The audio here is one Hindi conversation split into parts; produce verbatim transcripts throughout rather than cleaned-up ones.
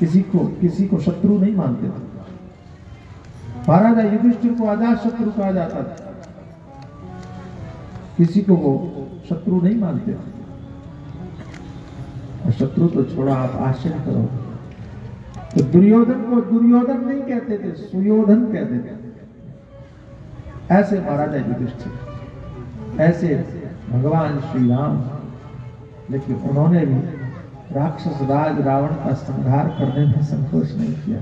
किसी को किसी को शत्रु नहीं मानते थे। महाराजा युधिष्ठिर को आजाद शत्रु कहा जाता था, किसी को वो शत्रु नहीं मानते थे। शत्रु तो छोड़ा, आप आश्चर्य करो, तो दुर्योधन को दुर्योधन नहीं कहते थे, सुयोधन कहते थे। ऐसे महाराजा युधिष्ठिर, ऐसे भगवान श्री राम। लेकिन उन्होंने भी राक्षसराज रावण का संहार करने में संकोच नहीं किया।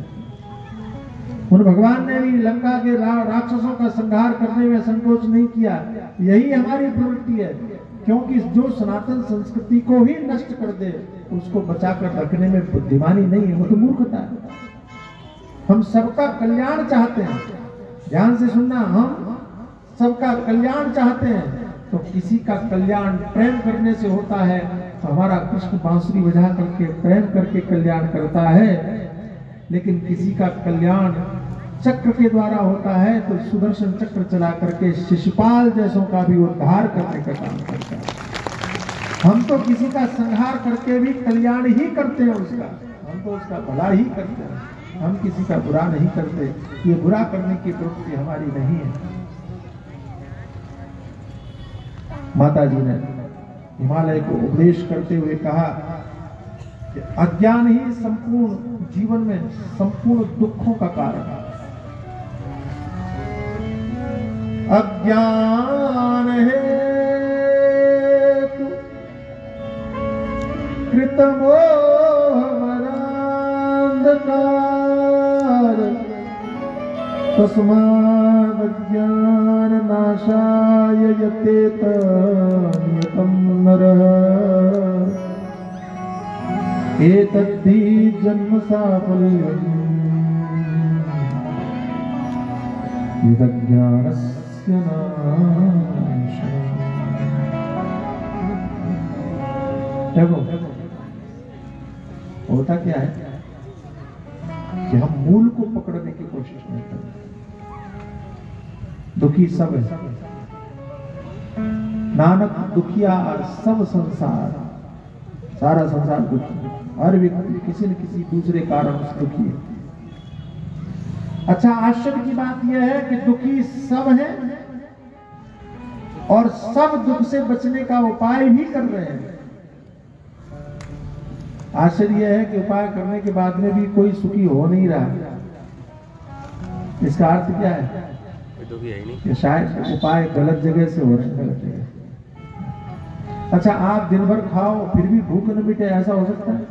उन भगवान ने भी लंका के रा, राक्षसों का संहार करने में संकोच नहीं किया। यही हमारी प्रवृत्ति है, क्योंकि जो सनातन संस्कृति को ही नष्ट कर दे उसको बचाकर रखने में बुद्धिमानी नहीं है, वो तो मूर्खता है। हम सबका कल्याण चाहते हैं, ध्यान से सुनना, हम सबका कल्याण चाहते हैं। तो किसी का कल्याण प्रेम करने से होता है। हमारा कृष्ण बांसुरी बजा करके प्रेम करके कल्याण करता है, लेकिन किसी का कल्याण चक्र के द्वारा होता है, तो सुदर्शन चक्र चला करके शिशुपाल जैसों का भी उद्धार करने का काम करता है। हम तो किसी का संहार करके भी कल्याण ही करते हैं उसका, हम तो उसका भला ही करते हैं, हम किसी का बुरा नहीं करते। ये बुरा करने की प्रवृत्ति हमारी नहीं है। माता जी ने हिमालय को उपदेश करते हुए कहा कि अज्ञान ही संपूर्ण जीवन में संपूर्ण दुखों का कारण है। अज्ञान है कृतमोह मरांधकार, तस्माद् ज्ञान नाशाय यतेत नियतं नरः। एतद्धि जन्म साफल्यं यदज्ञानस्य नाशः। देखो होता क्या है कि हम मूल को पकड़ने की कोशिश नहीं करते। दुखी सब है नानक, दुखिया सब संसार, सारा संसार दुखी है। हर व्यक्ति किसी न किसी दूसरे कारण से दुखी है। अच्छा, आश्चर्य की बात यह है कि दुखी सब है और सब दुख से बचने का उपाय भी कर रहे हैं। आश्चर्य है कि उपाय करने के बाद में भी कोई सुखी हो नहीं रहा। इसका अर्थ क्या है? ये शायद उपाय गलत जगह से हो रहे हैं, गलत जगह। अच्छा, आप दिन भर खाओ फिर भी भूख न मिटे, ऐसा हो सकता है?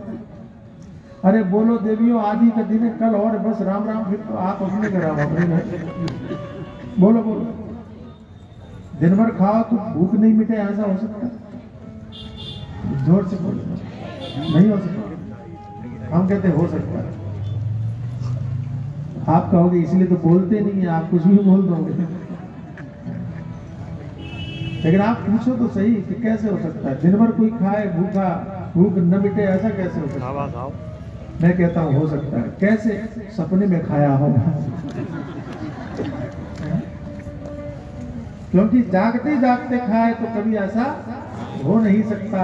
अरे बोलो देवियों, आदि का दिन है कल, और बस राम राम, फिर तो आप अपने घर आओ, अपने घर बोलो बोलो दिन भर खाओ तो भूख नहीं मिटे, ऐसा हो सकता है? जोर से बोलो, नहीं हो सकता। हम कहते हो सकता है, आप कहोगे इसलिए तो बोलते नहीं है, आप कुछ भी बोल दोगे। लेकिन आप पूछो तो सही कि कैसे हो सकता है? दिन भर कोई खाए भूखा, भूख न मिटे, ऐसा कैसे हो सकता है? मैं कहता हूँ हो सकता है। कैसे? सपने में खाया होगा, क्योंकि जागते जागते खाए तो कभी ऐसा हो नहीं सकता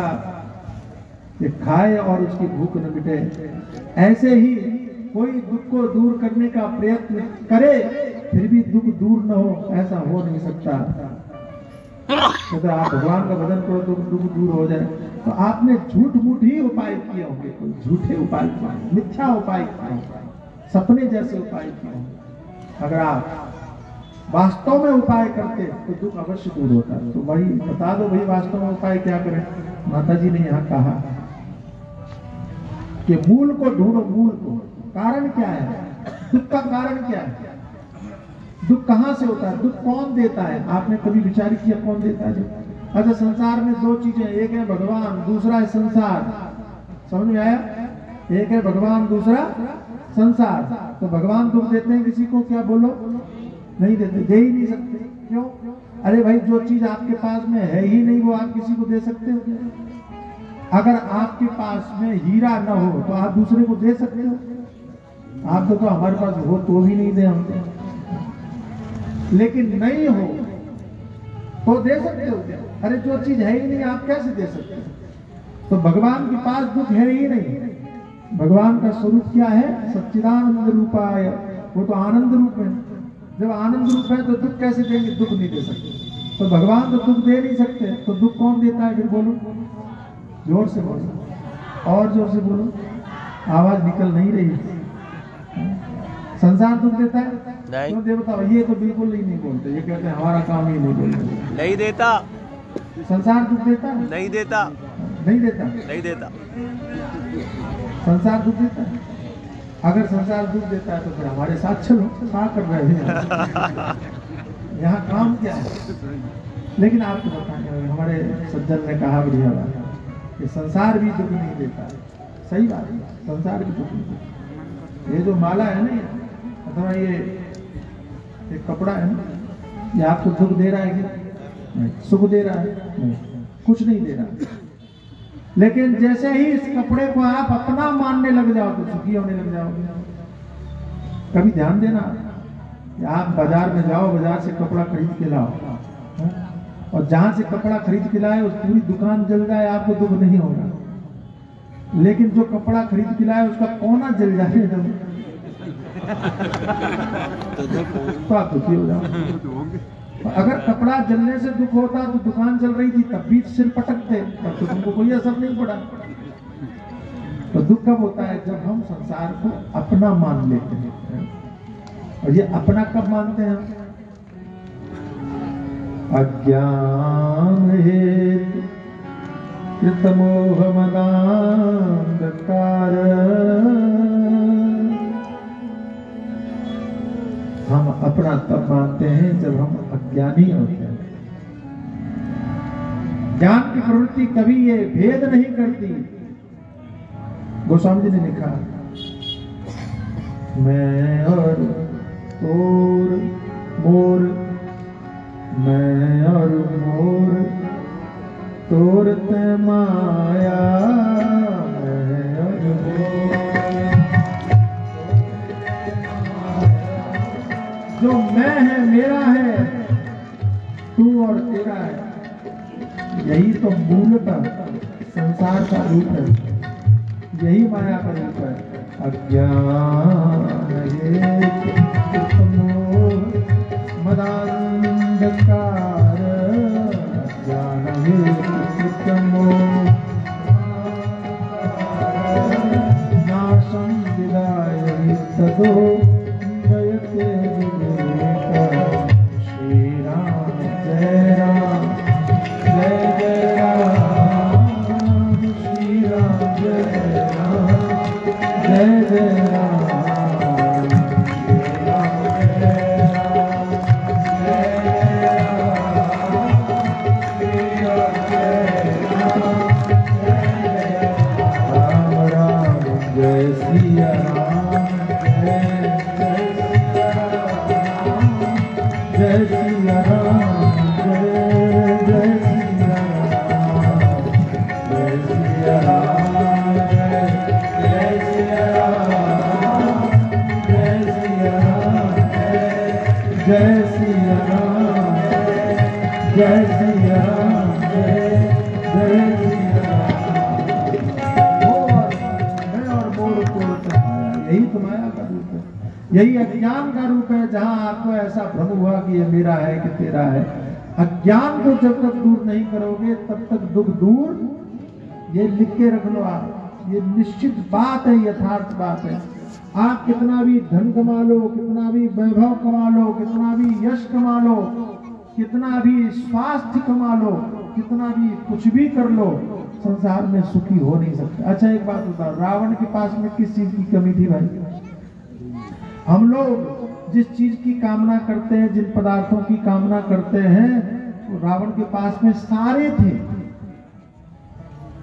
कि खाए और उसकी भूख न मिटे। ऐसे ही कोई दुख को दूर करने का प्रयत्न करे फिर भी दुख दूर न हो, ऐसा हो नहीं सकता। तो आप भगवान का भजन करो तो दुख दूर हो जाए। तो आपने झूठ मूठ ही उपाय किए होंगे, झूठे उपाय किए, मिथ्या उपाय किए, सपने जैसे उपाय किए। अगर आप वास्तव में उपाय करते तो दुख अवश्य दूर होता। तो वही बता दो, वही वास्तव में उपाय क्या करें? माता जी ने यहाँ कहा कि मूल को ढूंढो, मूल को, कारण क्या है दुख का? कारण क्या है? दुख कहां से होता है? दुख कौन देता है? आपने कभी विचार किया कौन देता है? अच्छा, संसार में दो चीजें, एक है भगवान, दूसरा है संसार। समझ में आया? एक है भगवान, दूसरा संसार। तो भगवान दुख देते हैं किसी को? क्या बोलो, नहीं देते, दे ही नहीं सकते। क्यों? अरे भाई, जो चीज आपके पास में है ही नहीं वो आप किसी को दे सकते हो? अगर आपके पास में हीरा ना हो तो आप दूसरे को दे सकते हो? आप तो, तो हमारे पास हो तो भी नहीं दे हम, लेकिन नहीं हो तो दे सकते हो क्या? अरे जो चीज है ही नहीं आप कैसे दे सकते हो? तो भगवान के पास दुख है ही नहीं, भगवान का स्वरूप क्या है? सच्चिदानंद रूपाय, वो तो आनंद रूप है। जब आनंद रूप है तो दुख कैसे देंगे? दुख नहीं दे सकते, तो भगवान तो दुख दे नहीं सकते, तो दुख कौन देता है? फिर बोलो, जोर से बोलो, और जोर से बोलो, आवाज निकल नहीं रही। संसार दुख देता है? नहीं देता। ये तो बिल्कुल नहीं, नहीं बोलते, ये कहते हैं हमारा काम ही नहीं बोलते, नहीं देता। संसार दुख देता? नहीं देता, नहीं देता, नहीं देता। संसार दुख देता है? अगर संसार दुख देता है तो फिर हमारे साथ चलो, क्या कर रहे हैं यहाँ, काम क्या है? लेकिन आपको बताने वाले हमारे सज्जन ने कहा बढ़िया बात कि संसार भी दुख नहीं देता है। सही बात है, संसार भी दुख नहीं देता। ये जो माला है ना, अथवा ये एक कपड़ा है ना, ये आपको दुख दे रहा है कि सुख दे रहा है? नहीं, कुछ नहीं दे रहा। लेकिन जैसे ही इस कपड़े को आप अपना मानने लग जाओ तो सुखी होने लग जाओगे। कभी ध्यान देना, आप बाजार में जाओ, बाजार से कपड़ा खरीद के लाओ है? और जहां से कपड़ा खरीद के लाए उस पूरी दुकान जल जाए, आपको दुख नहीं होगा। लेकिन जो कपड़ा खरीद के लाए उसका कोना जल जाए तो आप दुखी हो जाओ। अगर कपड़ा जलने से दुख होता तो दुकान चल रही थी, तब भी सिर पटकते, तब तो तुमको कोई असर नहीं पड़ा। तो दुख कब होता है? जब हम संसार को अपना मान लेते हैं। और ये अपना कब मानते हैं? अज्ञान हेतु कृतमोह मदांधकार, हम अपना तब मानते हैं जब हम अज्ञानी होते हैं। ज्ञान की प्रवृत्ति कभी ये भेद नहीं करती। गोस्वामी जी ने लिखा, मैं और तोर मोर, मैं और मोर तोर ते माया, मैं और मोर। जो मैं है, मेरा है, तू और तेरा है, यही तो मूलतः संसार का रूप है, यही माया का रूप है। अज्ञान मदांधकार, अज्ञान नाशं विदाय ततो यही अज्ञान का रूप है। जहां आपको ऐसा भ्रम हुआ कि ये मेरा है कि तेरा है, अज्ञान को जब तक दूर नहीं करोगे तब तक दुख दूर। ये लिख के रख लो आप, ये निश्चित बात है, यथार्थ बात है। आप कितना भी धन कमा लो, कितना भी वैभव कमा लो, कितना भी यश कमा लो, कितना भी स्वास्थ्य कमा लो, कितना भी कुछ भी कर लो, संसार में सुखी हो नहीं सकते। अच्छा एक बात बताओ, रावण के पास में किस चीज की कमी थी भाई? हम लोग जिस चीज की कामना करते हैं, जिन पदार्थों की कामना करते हैं, तो रावण के पास में सारे थे।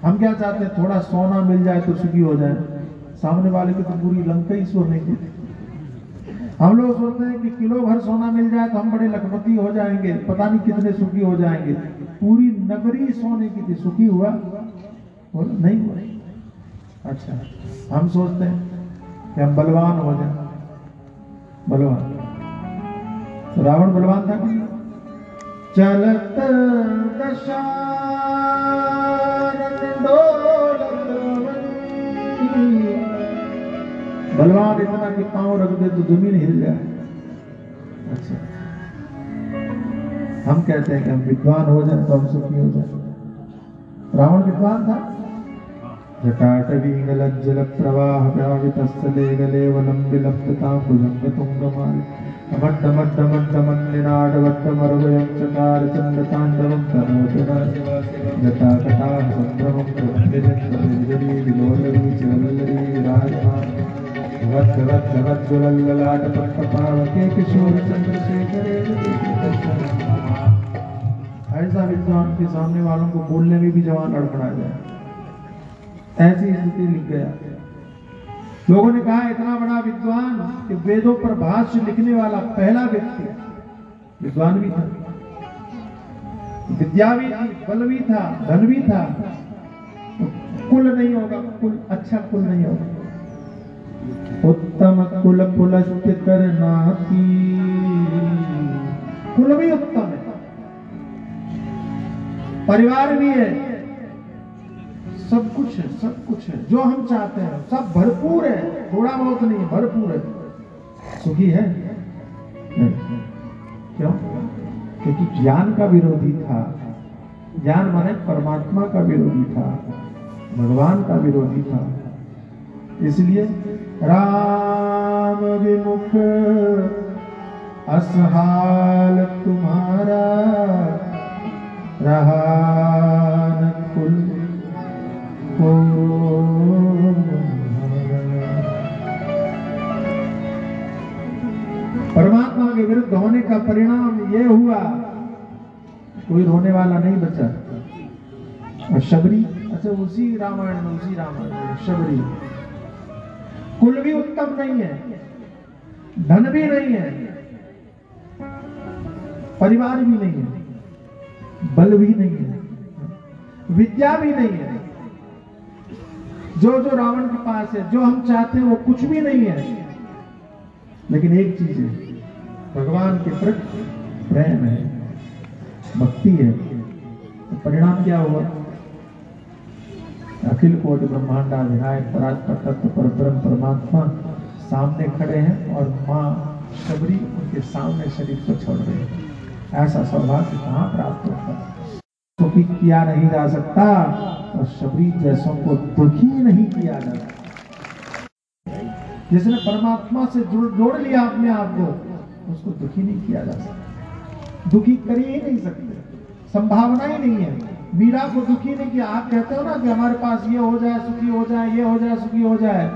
हम क्या चाहते हैं? थोड़ा सोना मिल जाए तो सुखी हो जाए। सामने वाले को तो पूरी लंका ही सोने की। हम लोग सोचते हैं कि किलो भर सोना मिल जाए तो हम बड़े लखपति हो जाएंगे, पता नहीं कितने सुखी हो जाएंगे। पूरी नगरी सोने की थी, सुखी हुआ और नहीं हुआ। अच्छा, हम सोचते हैं कि हम बलवान हो जाए, बलवान। तो रावण बलवान था। चलत दशानन दोलत वनी बलवान इतना कि पांव रख दे तो जमीन हिल जाए। अच्छा, हम कहते हैं कि हम विद्वान हो जाए तो हम सुखी हो जाए। रावण विद्वान था। जटाटवील प्रवाह व्यावितस्थले गले वलंबिलप्ततांबुलंगतुंगमाल ऐसा विद्वान के सामने वालों को बोलने में भी जवान अड़बड़ा गया। ऐसी स्थिति लिख गया। लोगों ने कहा इतना बड़ा विद्वान कि वेदों पर भाष्य लिखने वाला पहला व्यक्ति विद्वान भी था, विद्या भी थी, बल भी था, धन भी था, तो कुल नहीं होगा, कुल अच्छा कुल नहीं होगा। उत्तम कुल पुलस्त्य करना की, कुल भी उत्तम है, परिवार भी है, सब कुछ है, सब कुछ है, जो हम चाहते हैं सब भरपूर है, थोड़ा बहुत नहीं, भरपूर है। सुखी है नहीं। क्यों? क्योंकि ज्ञान का विरोधी था। ज्ञान माने परमात्मा का विरोधी था, भगवान का विरोधी था। इसलिए राम विमुख असहाल तुम्हारा रहान कुल को। परमात्मा के विरुद्ध होने का परिणाम यह हुआ कोई रोने वाला नहीं बचा। और शबरी, अच्छा उसी रामायण में, उसी रामायण में शबरी, कुल भी उत्तम नहीं है, धन भी नहीं है, परिवार भी नहीं है, बल भी नहीं है, विद्या भी नहीं है, जो जो रावण के पास है, जो हम चाहते हैं वो कुछ भी नहीं है। लेकिन एक चीज है, भगवान के प्रति प्रेम है, भक्ति है। तो परिणाम क्या हुआ? अखिल कोट ब्रह्मांड विनायक परात्पर तत्व पर ब्रह्म परमात्मा सामने खड़े हैं और माँ शबरी उनके सामने शरीर को छोड़ रहे हैं। ऐसा सौभाग्य कहाँ प्राप्त होता है? तो भी किया नहीं जा सकता, और शबरी जैसों को दुखी नहीं किया जा सकता। जिसने परमात्मा से जोड़ लिया अपने आप को, उसको दुखी नहीं किया जा सकता, दुखी कर ही नहीं सकते, संभावना ही नहीं है। मीरा को दुखी नहीं किया। आप कहते हो ना कि हमारे पास ये हो जाए सुखी हो जाए, ये हो जाए सुखी हो जाए।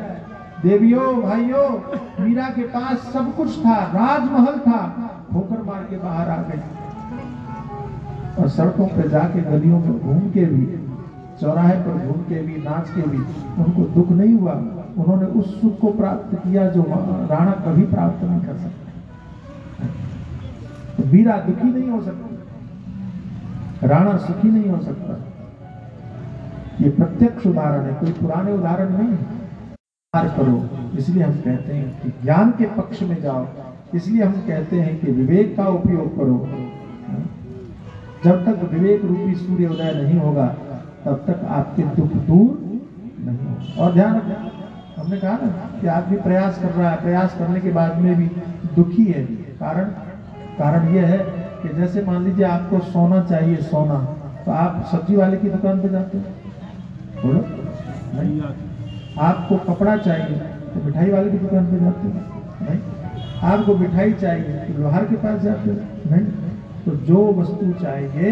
देवियों भाइयों, मीरा के पास सब कुछ था, राजमहल था, ठोकर मार के बाहर आ गई और सड़कों पर जाके गलियों में घूम के भी, चौराहे पर घूम के भी, नाच के भी, उनको दुख नहीं हुआ। उन्होंने उस सुख को प्राप्त किया जो राणा कभी प्राप्त नहीं कर सकता। तो वीरा दुखी नहीं हो सकती, राणा सुखी नहीं हो सकता। ये प्रत्यक्ष उदाहरण है, कोई पुराने उदाहरण नहीं है। करो, इसलिए हम कहते हैं कि ज्ञान के पक्ष में जाओ। इसलिए हम कहते हैं कि विवेक का उपयोग करो। जब तक विवेक रूपी सूर्य उदय नहीं होगा, तब तक आपके दुख दूर नहीं होगा। और ध्यान रखना, हमने कहा ना कि आदमी प्रयास कर रहा है, प्रयास करने के बाद में भी दुखी है। कारण कारण यह है कि जैसे मान लीजिए आपको सोना चाहिए, सोना, तो आप सब्जी वाले की दुकान पे जाते हो? बोलो नहीं। आपको कपड़ा चाहिए तो मिठाई वाले की दुकान पे जाते हो? नहीं। आपको मिठाई चाहिए तो लोहार के पास जाते हो? नहीं। तो जो वस्तु चाहिए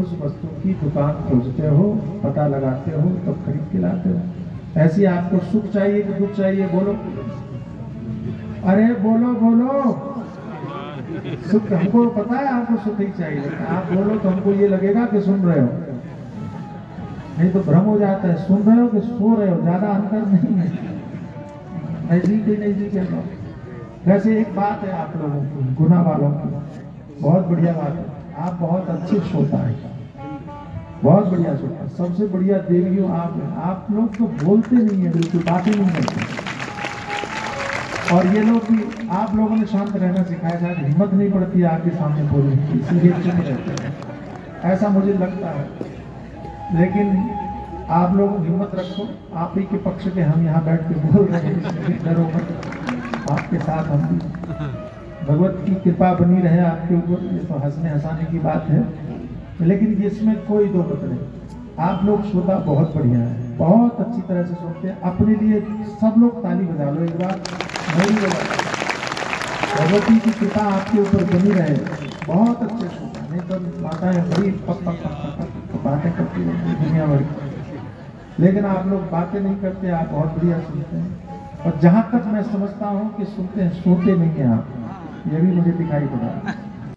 उस वस्तु की दुकान खोजते हो, पता लगाते हो, तब तो खरीद के लाते हो। ऐसे आपको सुख चाहिए कि दुख चाहिए? बोलो, अरे बोलो बोलो। सुख हमको पता है आपको सुख ही चाहिए, आप बोलो तो हमको ये लगेगा कि सुन रहे हो, नहीं तो भ्रम हो जाता है। सुन रहे हो कि सो रहे हो, ज्यादा अंतर नहीं है। नजदीक ही नजदीक है। वैसे एक बात है आप लोगों की, गुना वालों की, बहुत बढ़िया बात है, आप बहुत अच्छे श्रोता है, बहुत बढ़िया श्रोता, सबसे बढ़िया देवियों आप है। आप लोग तो बोलते नहीं है, बिल्कुल बातें नहीं करते। और ये लोग भी, आप लोगों ने शांत रहना सिखाया जाए, हिम्मत नहीं पड़ती है आपके सामने बोलने की, इसलिए चुप रहते हैं, ऐसा मुझे लगता है। लेकिन आप लोग हिम्मत रखो, आप ही के पक्ष के हम यहाँ बैठ के बोल रहे हैं, डरो मत, आपके साथ हम भगवत की कृपा बनी रहे आपके ऊपर। ये तो हंसने हंसाने की बात है, लेकिन इसमें कोई दो मत नहीं। आप लोग श्रोता बहुत बढ़िया है, बहुत अच्छी तरह से सुनते हैं। अपने लिए सब लोग ताली बजा लो एक बार, मेरी भगवती की कृपा आपके ऊपर बनी रहे। बहुत अच्छे श्रोता, नहीं तो माताएं बड़ी पक पक पक पक बातें करती रहती दुनिया भर, लेकिन आप लोग बातें नहीं करते, आप बहुत बढ़िया सुनते हैं। और जहाँ तक मैं समझता हूँ कि सुनते हैं, सोते नहीं हैं आप, ये भी मुझे दिखाई पड़ा।